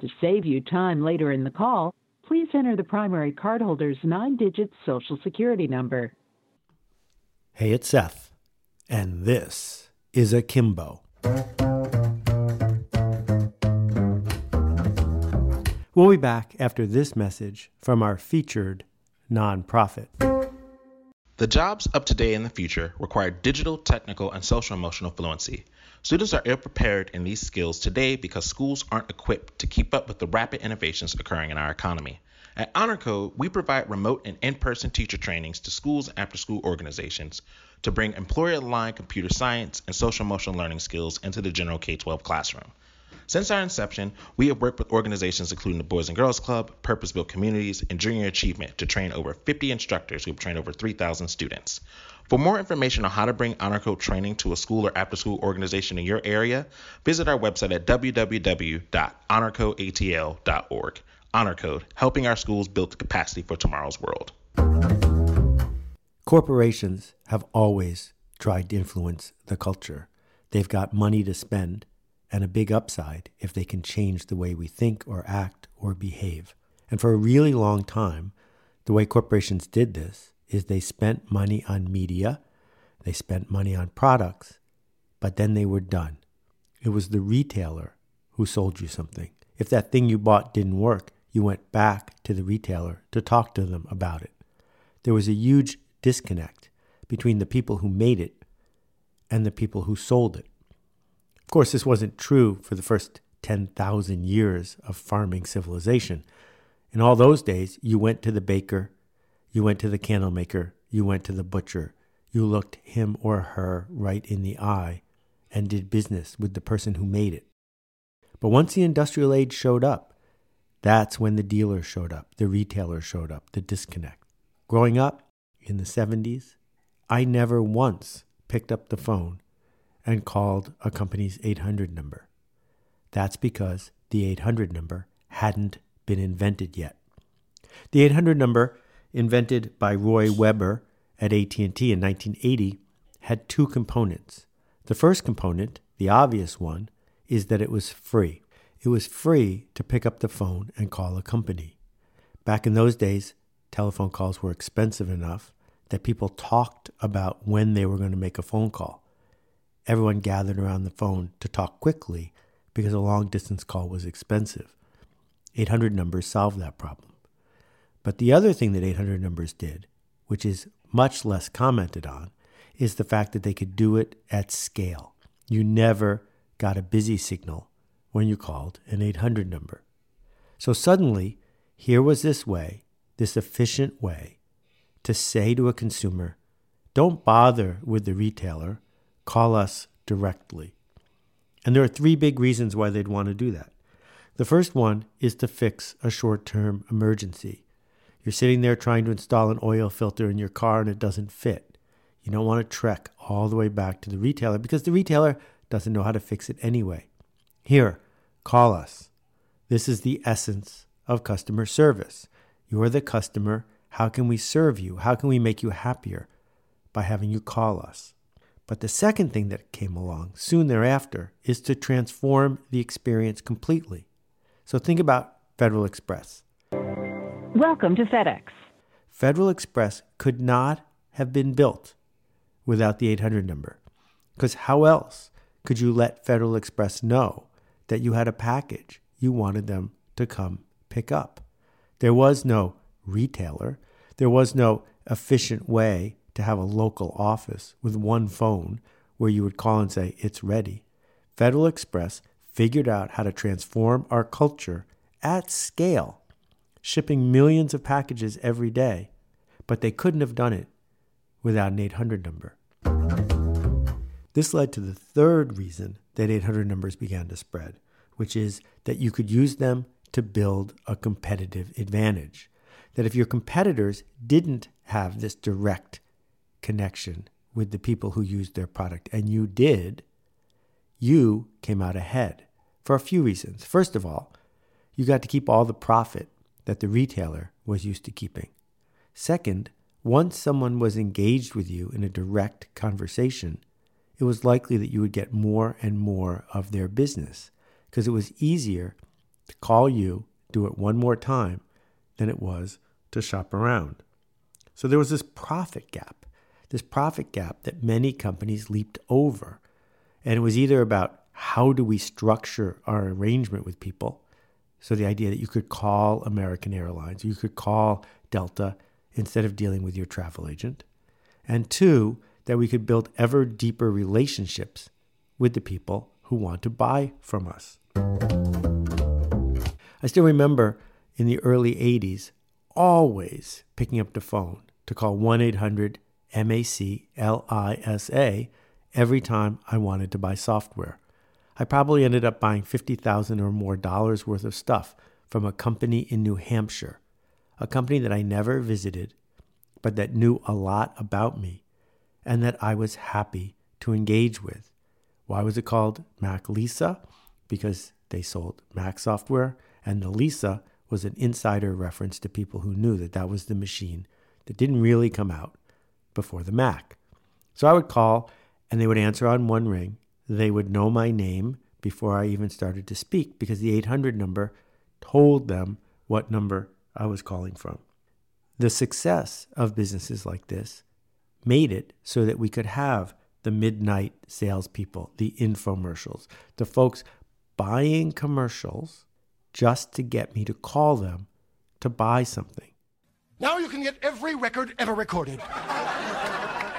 To save you time later in the call, please enter the primary cardholder's 9-digit Social Security number. Hey, it's Seth, and this is Akimbo. We'll be back after this message from our featured nonprofit. The jobs of today and the future require digital, technical, and social-emotional fluency. Students are ill-prepared in these skills today because schools aren't equipped to keep up with the rapid innovations occurring in our economy. At Honor Code, we provide remote and in-person teacher trainings to schools and after-school organizations to bring employer-aligned computer science and social-emotional learning skills into the general K-12 classroom. Since our inception, we have worked with organizations including the Boys and Girls Club, Purpose Built Communities, and Junior Achievement to train over 50 instructors who have trained over 3,000 students. For more information on how to bring Honor Code training to a school or after-school organization in your area, visit our website at www.honorcodeatl.org. Honor Code, helping our schools build the capacity for tomorrow's world. Corporations have always tried to influence the culture. They've got money to spend and a big upside if they can change the way we think or act or behave. And for a really long time, the way corporations did this is they spent money on media, they spent money on products, but then they were done. It was the retailer who sold you something. If that thing you bought didn't work, you went back to the retailer to talk to them about it. There was a huge disconnect between the people who made it and the people who sold it. Of course, this wasn't true for the first 10,000 years of farming civilization. In all those days, you went to the baker, you went to the candle maker, you went to the butcher. You looked him or her right in the eye and did business with the person who made it. But once the industrial age showed up, that's when the dealer showed up, the retailer showed up, the disconnect. Growing up in the 70s, I never once picked up the phone and called a company's 800 number. That's because the 800 number hadn't been invented yet. The 800 number, invented by Roy Weber at AT&T in 1980, had two components. The first component, the obvious one, is that it was free. It was free to pick up the phone and call a company. Back in those days, telephone calls were expensive enough that people talked about when they were going to make a phone call. Everyone gathered around the phone to talk quickly because a long-distance call was expensive. 800 numbers solved that problem. But the other thing that 800 numbers did, which is much less commented on, is the fact that they could do it at scale. You never got a busy signal when you called an 800 number. So suddenly, here was this way, this efficient way, to say to a consumer, don't bother with the retailer, call us directly. And there are three big reasons why they'd want to do that. The first one is to fix a short-term emergency. You're sitting there trying to install an oil filter in your car and it doesn't fit. You don't want to trek all the way back to the retailer because the retailer doesn't know how to fix it anyway. Here, call us. This is the essence of customer service. You're the customer. How can we serve you? How can we make you happier? By having you call us. But the second thing that came along soon thereafter is to transform the experience completely. So think about Federal Express. Welcome to FedEx. Federal Express could not have been built without the 800 number. Because how else could you let Federal Express know that you had a package you wanted them to come pick up? There was no retailer. There was no efficient way to have a local office with one phone where you would call and say, it's ready. Federal Express figured out how to transform our culture at scale, shipping millions of packages every day, but they couldn't have done it without an 800 number. This led to the third reason that 800 numbers began to spread, which is that you could use them to build a competitive advantage. That if your competitors didn't have this direct connection with the people who used their product, and you did, you came out ahead for a few reasons. First of all, you got to keep all the profit that the retailer was used to keeping. Second, once someone was engaged with you in a direct conversation, it was likely that you would get more and more of their business because it was easier to call you, do it one more time, than it was to shop around. So there was this profit gap that many companies leaped over. And it was either about how do we structure our arrangement with people. So the idea that you could call American Airlines, you could call Delta instead of dealing with your travel agent. And two, that we could build ever deeper relationships with the people who want to buy from us. I still remember in the early 80s, always picking up the phone to call 1-800-MAC-LISA every time I wanted to buy software. I probably ended up buying $50,000 or more dollars worth of stuff from a company in New Hampshire, a company that I never visited, but that knew a lot about me and that I was happy to engage with. Why was it called Mac Lisa? Because they sold Mac software, and the Lisa was an insider reference to people who knew that that was the machine that didn't really come out before the Mac. So I would call, and they would answer on one ring. They would know my name before I even started to speak, because the 800 number told them what number I was calling from. The success of businesses like this made it so that we could have the midnight salespeople, the infomercials, the folks buying commercials just to get me to call them to buy something. Now you can get every record ever recorded.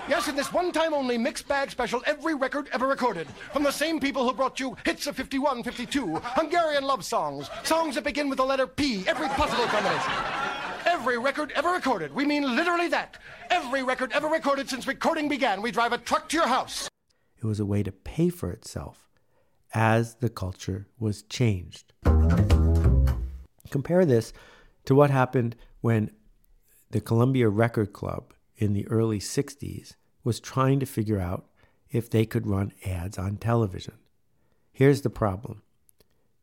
Yes, in this one-time-only mixed bag special, every record ever recorded. From the same people who brought you hits of 51, 52, Hungarian love songs, songs that begin with the letter P, every possible combination. Every record ever recorded. We mean literally that. Every record ever recorded since recording began. We drive a truck to your house. It was a way to pay for itself as the culture was changed. Compare this to what happened when the Columbia Record Club in the early 60s was trying to figure out if they could run ads on television. Here's the problem.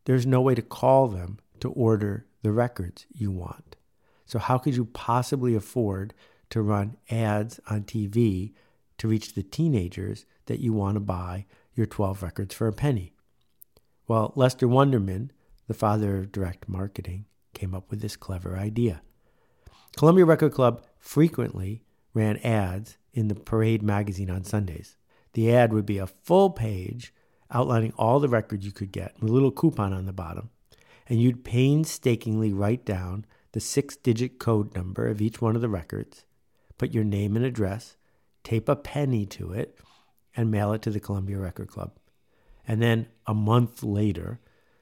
There's no way to call them to order the records you want. So how could you possibly afford to run ads on TV to reach the teenagers that you want to buy your 12 records for a penny? Well, Lester Wunderman, the father of direct marketing, came up with this clever idea. Columbia Record Club frequently ran ads in the Parade magazine on Sundays. The ad would be a full page outlining all the records you could get with a little coupon on the bottom, and you'd painstakingly write down the 6-digit code number of each one of the records, put your name and address, tape a penny to it, and mail it to the Columbia Record Club. And then a month later,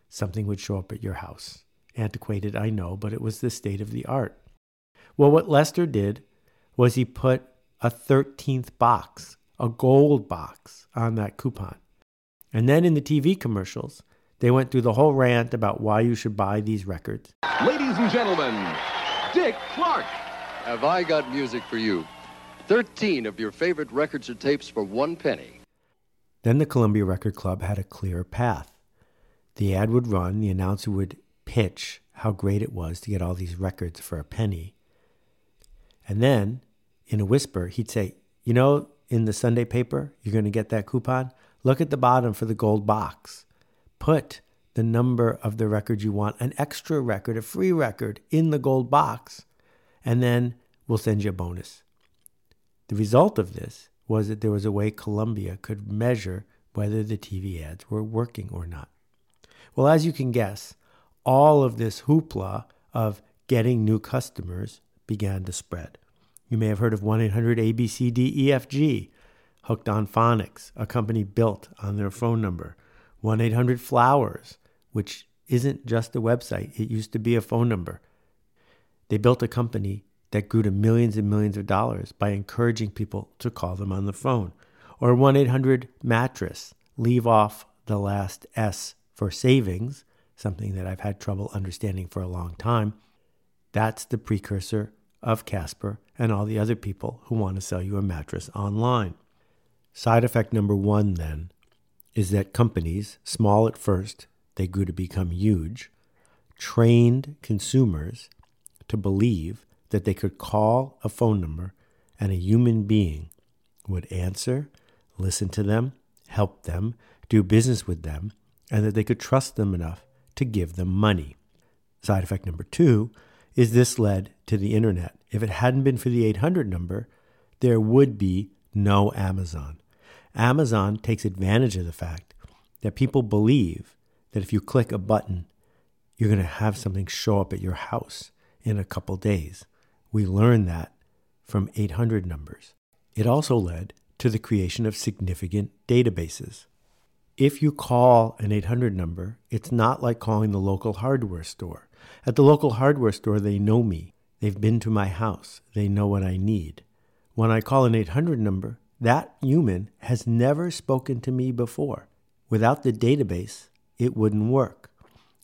something would show up at your house. Antiquated, I know, but it was the state of the art. Well, what Lester did was he put a 13th box, a gold box, on that coupon. And then in the TV commercials, they went through the whole rant about why you should buy these records. Ladies and gentlemen, Dick Clark. Have I got music for you. 13 of your favorite records or tapes for one penny. Then the Columbia Record Club had a clear path. The ad would run, the announcer would pitch how great it was to get all these records for a penny. And then, in a whisper, he'd say, you know, in the Sunday paper, you're going to get that coupon. Look at the bottom for the gold box. Put the number of the record you want, an extra record, a free record, in the gold box, and then we'll send you a bonus. The result of this was that there was a way Columbia could measure whether the TV ads were working or not. Well, as you can guess, all of this hoopla of getting new customers began to spread. You may have heard of 1-800-ABCDEFG, Hooked on Phonics, a company built on their phone number. 1-800-Flowers, which isn't just a website. It used to be a phone number. They built a company that grew to millions and millions of dollars by encouraging people to call them on the phone. Or 1-800-Mattress, leave off the last S for savings, something that I've had trouble understanding for a long time. That's the precursor of Casper and all the other people who want to sell you a mattress online. Side effect number one, then, is that companies, small at first, they grew to become huge, trained consumers to believe that they could call a phone number and a human being would answer, listen to them, help them, do business with them, and that they could trust them enough to give them money. Side effect number 2 is this led to the internet. If it hadn't been for the 800 number, there would be no Amazon. Amazon takes advantage of the fact that people believe that if you click a button, you're going to have something show up at your house in a couple days. We learned that from 800 numbers. It also led to the creation of significant databases. If you call an 800 number, it's not like calling the local hardware store. At the local hardware store, they know me. They've been to my house. They know what I need. When I call an 800 number, that human has never spoken to me before. Without the database, it wouldn't work.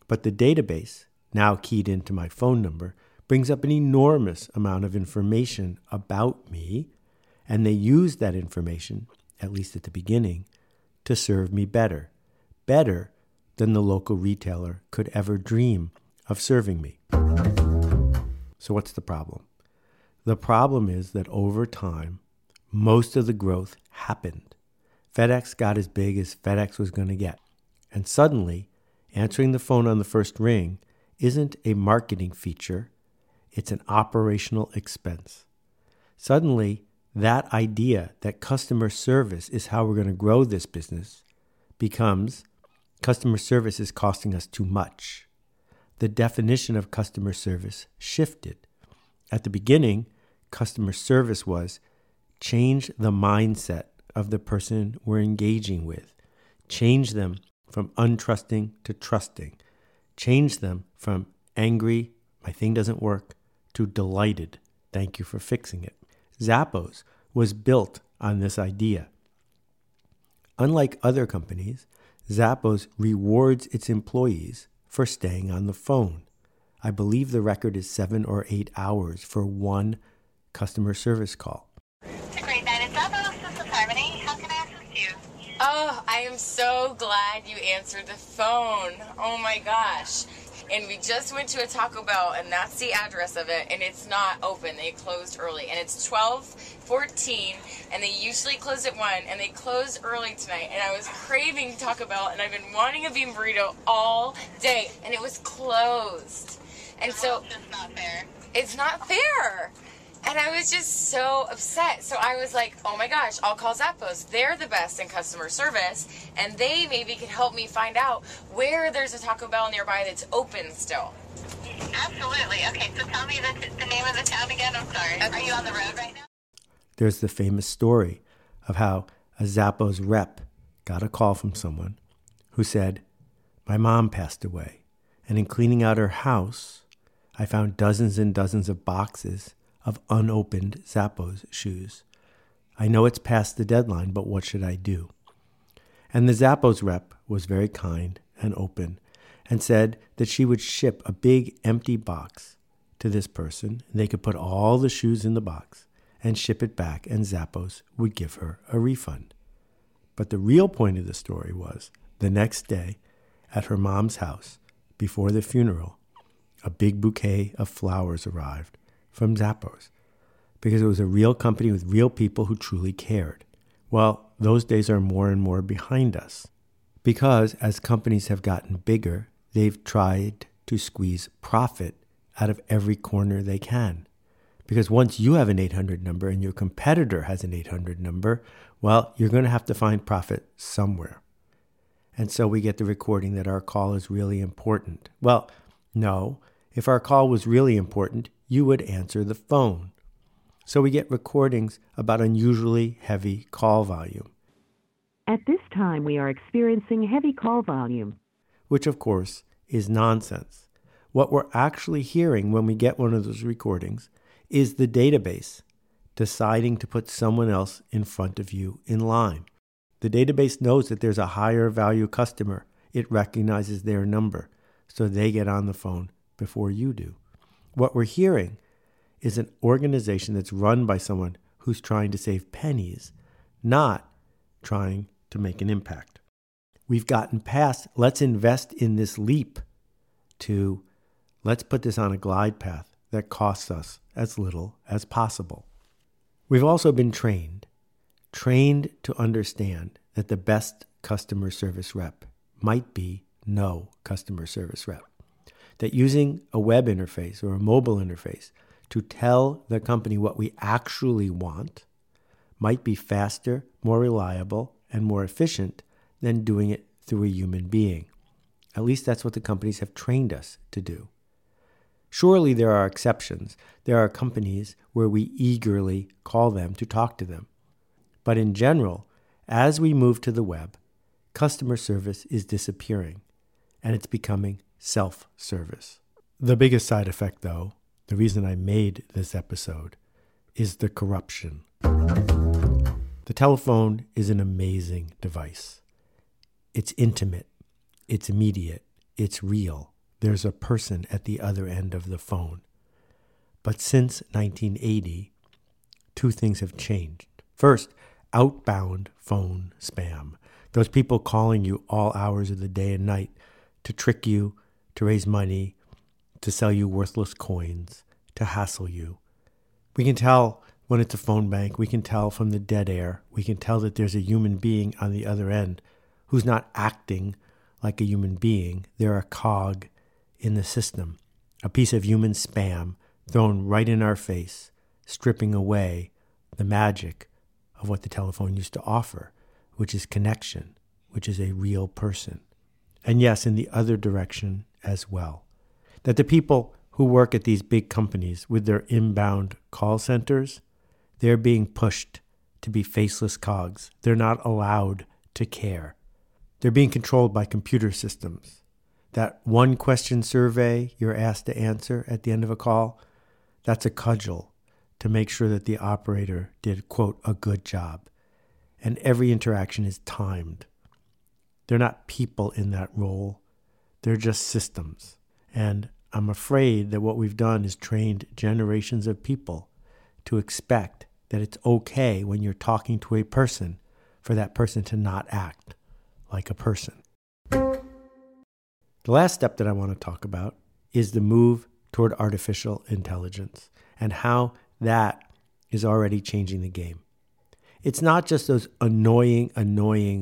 But the database, now keyed into my phone number, brings up an enormous amount of information about me, and they use that information, at least at the beginning, to serve me better. Better than the local retailer could ever dream of serving me. So what's the problem? The problem is that over time, most of the growth happened. FedEx got as big as FedEx was going to get. And suddenly, answering the phone on the first ring isn't a marketing feature, it's an operational expense. Suddenly, that idea that customer service is how we're going to grow this business becomes customer service is costing us too much. The definition of customer service shifted. At the beginning, customer service was change the mindset of the person we're engaging with. Change them from untrusting to trusting. Change them from angry, my thing doesn't work, to delighted, thank you for fixing it. Zappos was built on this idea. Unlike other companies, Zappos rewards its employees for staying on the phone. I believe the record is 7 or 8 hours for one customer service call. Great night at Zappos. This is Harmony. How can I assist you? Oh, I am so glad you answered the phone. Oh my gosh. And we just went to a Taco Bell, and that's the address of it, and it's not open. They closed early, and it's 12:14, and they usually close at 1, and they closed early tonight, and I was craving Taco Bell, and I've been wanting a bean burrito all day, and it was closed. And so it's not fair. It's not fair. And I was just so upset. So I was like, oh my gosh, I'll call Zappos. They're the best in customer service, and they maybe can help me find out where there's a Taco Bell nearby that's open still. Absolutely. Okay, so tell me the name of the town again. I'm sorry. Okay. Are you on the road right now? There's the famous story of how a Zappos rep got a call from someone who said, my mom passed away, and in cleaning out her house, I found dozens and dozens of boxes of unopened Zappos shoes. I know it's past the deadline, but what should I do? And the Zappos rep was very kind and open and said that she would ship a big empty box to this person. They could put all the shoes in the box and ship it back, and Zappos would give her a refund. But the real point of the story was the next day at her mom's house, before the funeral, a big bouquet of flowers arrived from Zappos, because it was a real company with real people who truly cared. Well, those days are more and more behind us, because as companies have gotten bigger, they've tried to squeeze profit out of every corner they can. Because once you have an 800 number and your competitor has an 800 number, well, you're going to have to find profit somewhere. And so we get the recording that our call is really important. Well, no, if our call was really important, you would answer the phone. So we get recordings about unusually heavy call volume. At this time, we are experiencing heavy call volume, which of course is nonsense. What we're actually hearing when we get one of those recordings is the database deciding to put someone else in front of you in line. The database knows that there's a higher value customer. It recognizes their number, so they get on the phone before you do. What we're hearing is an organization that's run by someone who's trying to save pennies, not trying to make an impact. We've gotten past, let's invest in this leap, to let's put this on a glide path that costs us as little as possible. We've also been trained to understand that the best customer service rep might be no customer service rep. That using a web interface or a mobile interface to tell the company what we actually want might be faster, more reliable, and more efficient than doing it through a human being. At least that's what the companies have trained us to do. Surely there are exceptions. There are companies where we eagerly call them to talk to them. But in general, as we move to the web, customer service is disappearing, and it's becoming self-service. The biggest side effect, though, the reason I made this episode, is the corruption. The telephone is an amazing device. It's intimate. It's immediate. It's real. There's a person at the other end of the phone. But since 1980, two things have changed. First, outbound phone spam. Those people calling you all hours of the day and night to trick you, to raise money, to sell you worthless coins, to hassle you. We can tell when it's a phone bank. We can tell from the dead air. We can tell that there's a human being on the other end who's not acting like a human being. They're a cog in the system, a piece of human spam thrown right in our face, stripping away the magic of what the telephone used to offer, which is connection, which is a real person. And yes, in the other direction as well, that the people who work at these big companies with their inbound call centers, they're being pushed to be faceless cogs. They're not allowed to care. They're being controlled by computer systems. That one-question survey you're asked to answer at the end of a call, that's a cudgel to make sure that the operator did, quote, a good job. And every interaction is timed. They're not people in that role. They're just systems. And I'm afraid that what we've done is trained generations of people to expect that it's okay when you're talking to a person for that person to not act like a person. The last step that I want to talk about is the move toward artificial intelligence and how that is already changing the game. It's not just those annoying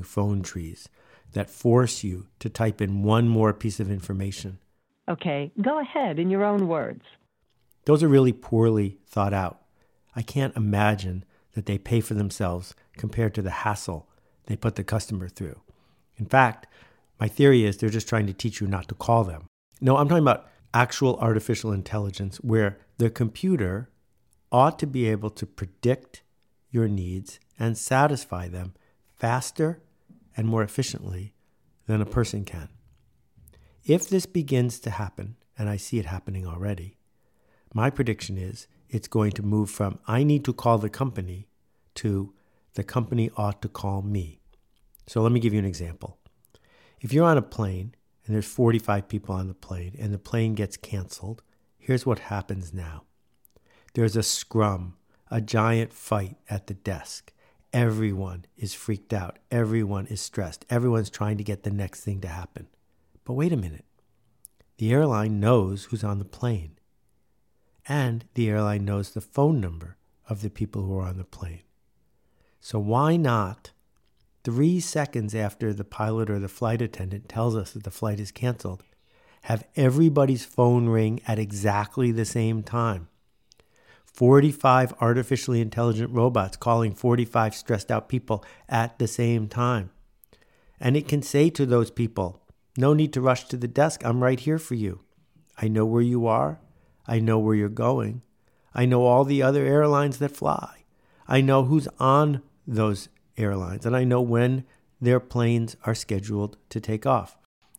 phone trees that force you to type in one more piece of information. Okay, go ahead in your own words. Those are really poorly thought out. I can't imagine that they pay for themselves compared to the hassle they put the customer through. In fact, my theory is they're just trying to teach you not to call them. No, I'm talking about actual artificial intelligence where the computer ought to be able to predict your needs and satisfy them faster and more efficiently than a person can. If this begins to happen, and I see it happening already, my prediction is it's going to move from I need to call the company to the company ought to call me. So let me give you an example. If you're on a plane and there's 45 people on the plane and the plane gets canceled, here's what happens now. There's a scrum, a giant fight at the desk. Everyone is freaked out. Everyone is stressed. Everyone's trying to get the next thing to happen. But wait a minute. The airline knows who's on the plane. And the airline knows the phone number of the people who are on the plane. So why not, 3 seconds after the pilot or the flight attendant tells us that the flight is canceled, have everybody's phone ring at exactly the same time? 45 artificially intelligent robots calling 45 stressed out people at the same time. And it can say to those people, no need to rush to the desk. I'm right here for you. I know where you are. I know where you're going. I know all the other airlines that fly. I know who's on those airlines, and I know when their planes are scheduled to take off.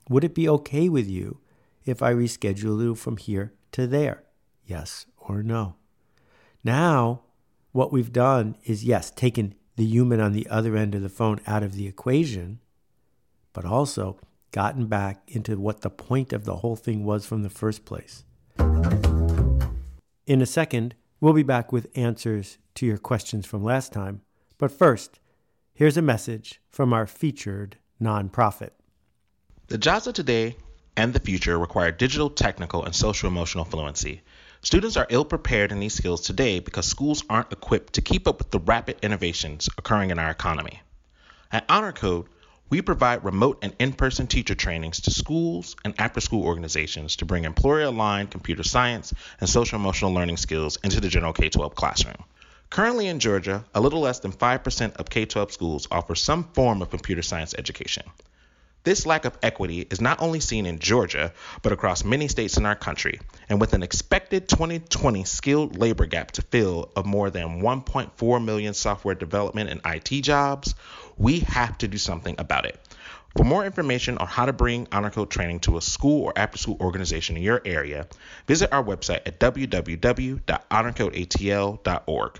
Would it be okay with you if I reschedule you from here to there? Yes or no? Now, what we've done is, yes, taken the human on the other end of the phone out of the equation, but also gotten back into what the point of the whole thing was from the first place. In a second, we'll be back with answers to your questions from last time. But first, here's a message from our featured nonprofit. The jobs of today and the future require digital, technical, and social-emotional fluency. Students are ill-prepared in these skills today because schools aren't equipped to keep up with the rapid innovations occurring in our economy. At Honor Code, We provide remote and in-person teacher trainings to schools and after-school organizations to bring employer-aligned computer science and social-emotional learning skills into the general K-12 classroom. Currently in Georgia, a little less than 5% of K-12 schools offer some form of computer science education. This lack of equity is not only seen in Georgia, but across many states in our country, and with an expected 2020 skilled labor gap to fill of more than 1.4 million software development and IT jobs, we have to do something about it. For more information on how to bring Honor Code training to a school or after-school organization in your area, visit our website at www.honorcodeatl.org.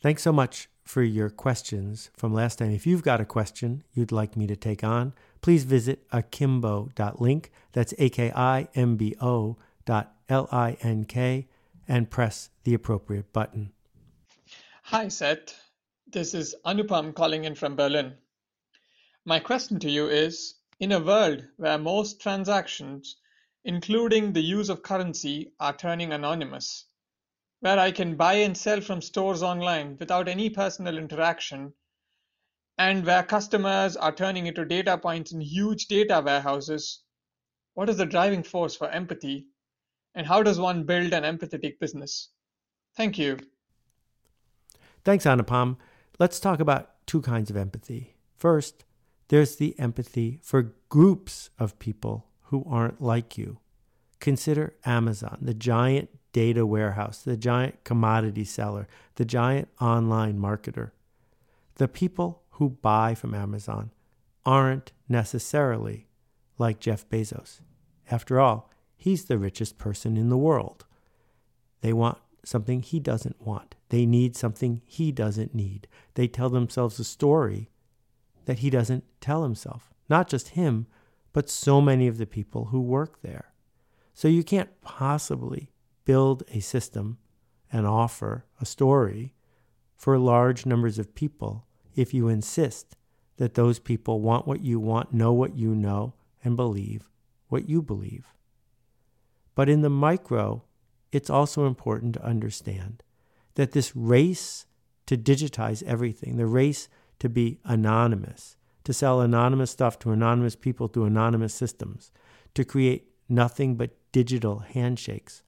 Thanks so much for your questions from last time. If you've got a question you'd like me to take on, please visit akimbo.link, that's akimbo.link, and press the appropriate button. Hi, Seth. This is Anupam calling in from Berlin. My question to you is, in a world where most transactions, including the use of currency, are turning anonymous, where I can buy and sell from stores online without any personal interaction, and where customers are turning into data points in huge data warehouses, what is the driving force for empathy, and how does one build an empathetic business? Thank you. Thanks, Anupam. Let's talk about two kinds of empathy. First, there's the empathy for groups of people who aren't like you. Consider Amazon, the giant data warehouse, the giant commodity seller, the giant online marketer. The people who buy from Amazon aren't necessarily like Jeff Bezos. After all, he's the richest person in the world. They want something he doesn't want. They need something he doesn't need. They tell themselves a story that he doesn't tell himself. Not just him, but so many of the people who work there. So you can't possibly build a system and offer a story for large numbers of people if you insist that those people want what you want, know what you know, and believe what you believe. But in the micro, it's also important to understand that this race to digitize everything, the race to be anonymous, to sell anonymous stuff to anonymous people through anonymous systems, to create nothing but digital handshakes,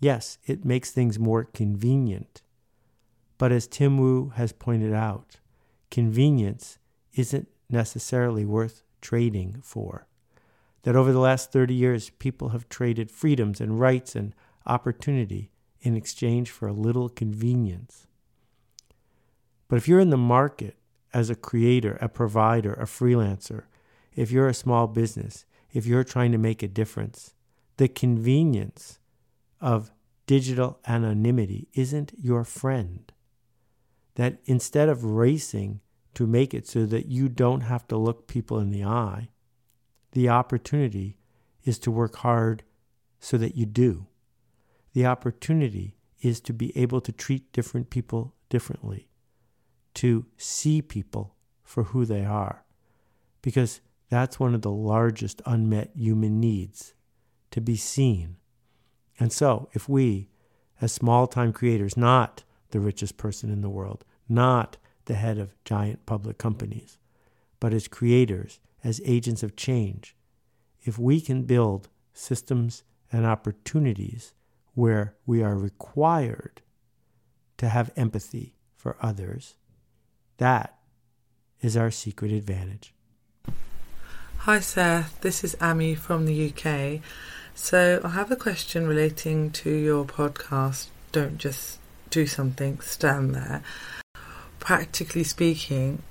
yes, it makes things more convenient. But as Tim Wu has pointed out, convenience isn't necessarily worth trading for. That over the last 30 years, people have traded freedoms and rights and opportunity in exchange for a little convenience. But if you're in the market as a creator, a provider, a freelancer, if you're a small business, if you're trying to make a difference, the convenience of digital anonymity isn't your friend. That instead of racing to make it so that you don't have to look people in the eye, the opportunity is to work hard so that you do. The opportunity is to be able to treat different people differently, to see people for who they are, because that's one of the largest unmet human needs, to be seen. And so if we, as small-time creators, not the richest person in the world, not the head of giant public companies, but as creators, as agents of change, if we can build systems and opportunities where we are required to have empathy for others, that is our secret advantage. Hi, Seth. This is Amy from the UK. So I have a question relating to your podcast, Don't Just Do Something, Stand There. Practically speaking,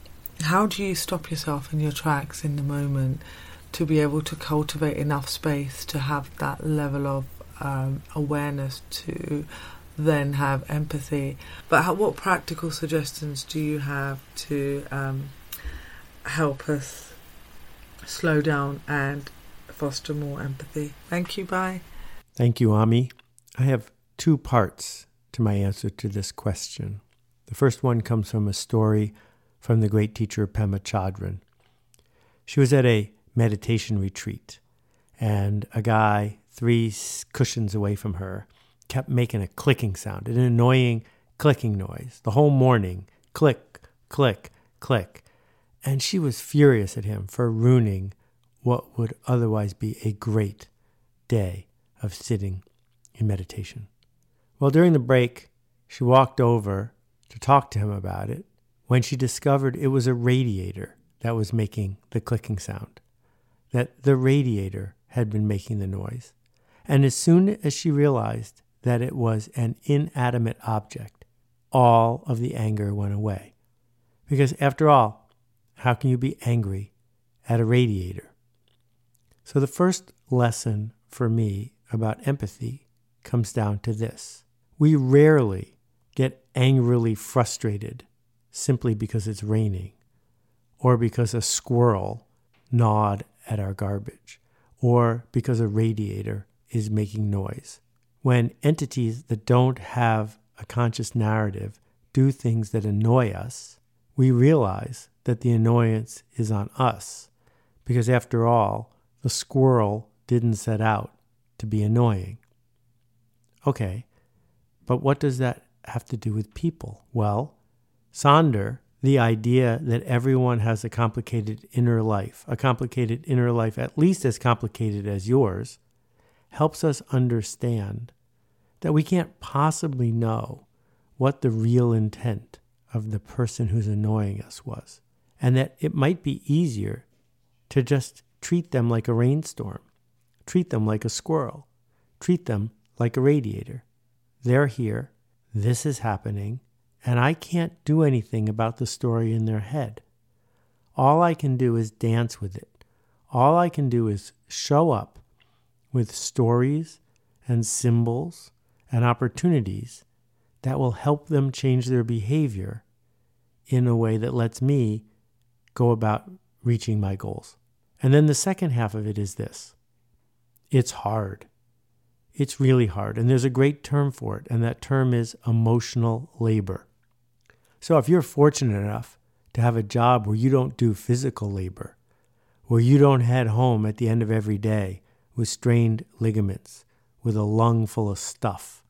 how do you stop yourself in your tracks in the moment to be able to cultivate enough space to have that level of awareness to then have empathy? But what practical suggestions do you have to help us slow down and foster more empathy. Thank you, bye. Thank you, Ami. I have two parts to my answer to this question. The first one comes from a story from the great teacher Pema Chodron. She was at a meditation retreat, and a guy 3 cushions away from her kept making a clicking sound, an annoying clicking noise, the whole morning, click, click, click. And she was furious at him for ruining what would otherwise be a great day of sitting in meditation. Well, during the break, she walked over to talk to him about it when she discovered it was a radiator that was making the clicking sound, that the radiator had been making the noise. And as soon as she realized that it was an inanimate object, all of the anger went away. Because after all, how can you be angry at a radiator? So the first lesson for me about empathy comes down to this. We rarely get angrily frustrated simply because it's raining, or because a squirrel gnawed at our garbage, or because a radiator is making noise. When entities that don't have a conscious narrative do things that annoy us, we realize that the annoyance is on us, because after all, the squirrel didn't set out to be annoying. Okay, but what does that have to do with people? Well, Sonder, the idea that everyone has a complicated inner life, at least as complicated as yours, helps us understand that we can't possibly know what the real intent of the person who's annoying us was, and that it might be easier to just treat them like a rainstorm, treat them like a squirrel, treat them like a radiator. They're here, this is happening, and I can't do anything about the story in their head. All I can do is dance with it. All I can do is show up with stories and symbols and opportunities that will help them change their behavior in a way that lets me go about reaching my goals. And then the second half of it is this. It's hard. It's really hard. And there's a great term for it, and that term is emotional labor. So if you're fortunate enough to have a job where you don't do physical labor, where you don't head home at the end of every day with strained ligaments, with a lung full of stuff,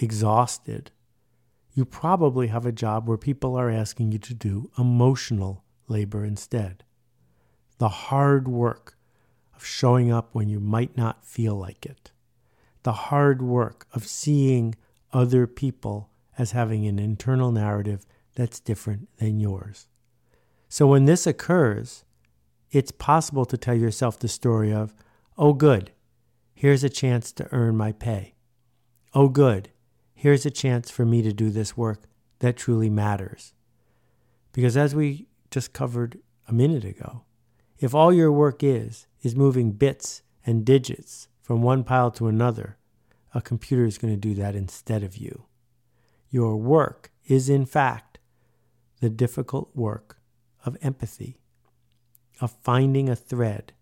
exhausted, you probably have a job where people are asking you to do emotional labor instead. The hard work of showing up when you might not feel like it. The hard work of seeing other people as having an internal narrative that's different than yours. So when this occurs, it's possible to tell yourself the story of, oh good, here's a chance to earn my pay. Oh good, here's a chance for me to do this work that truly matters. Because as we just covered a minute ago, if all your work is moving bits and digits from one pile to another, a computer is going to do that instead of you. Your work is, in fact, the difficult work of empathy, of finding a thread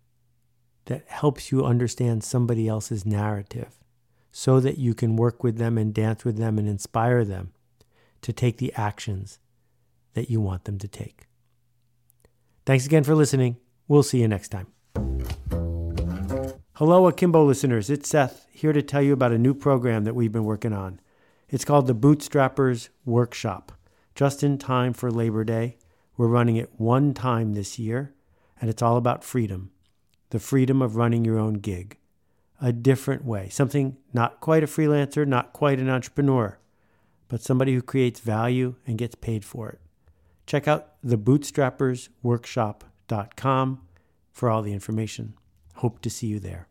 that helps you understand somebody else's narrative so that you can work with them and dance with them and inspire them to take the actions that you want them to take. Thanks again for listening. We'll see you next time. Hello, Akimbo listeners. It's Seth here to tell you about a new program that we've been working on. It's called the Bootstrappers Workshop. Just in time for Labor Day, we're running it one time this year, and it's all about freedom. The freedom of running your own gig. A different way. Something not quite a freelancer, not quite an entrepreneur, but somebody who creates value and gets paid for it. Check out thebootstrappersworkshop.com for all the information. Hope to see you there.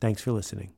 Thanks for listening.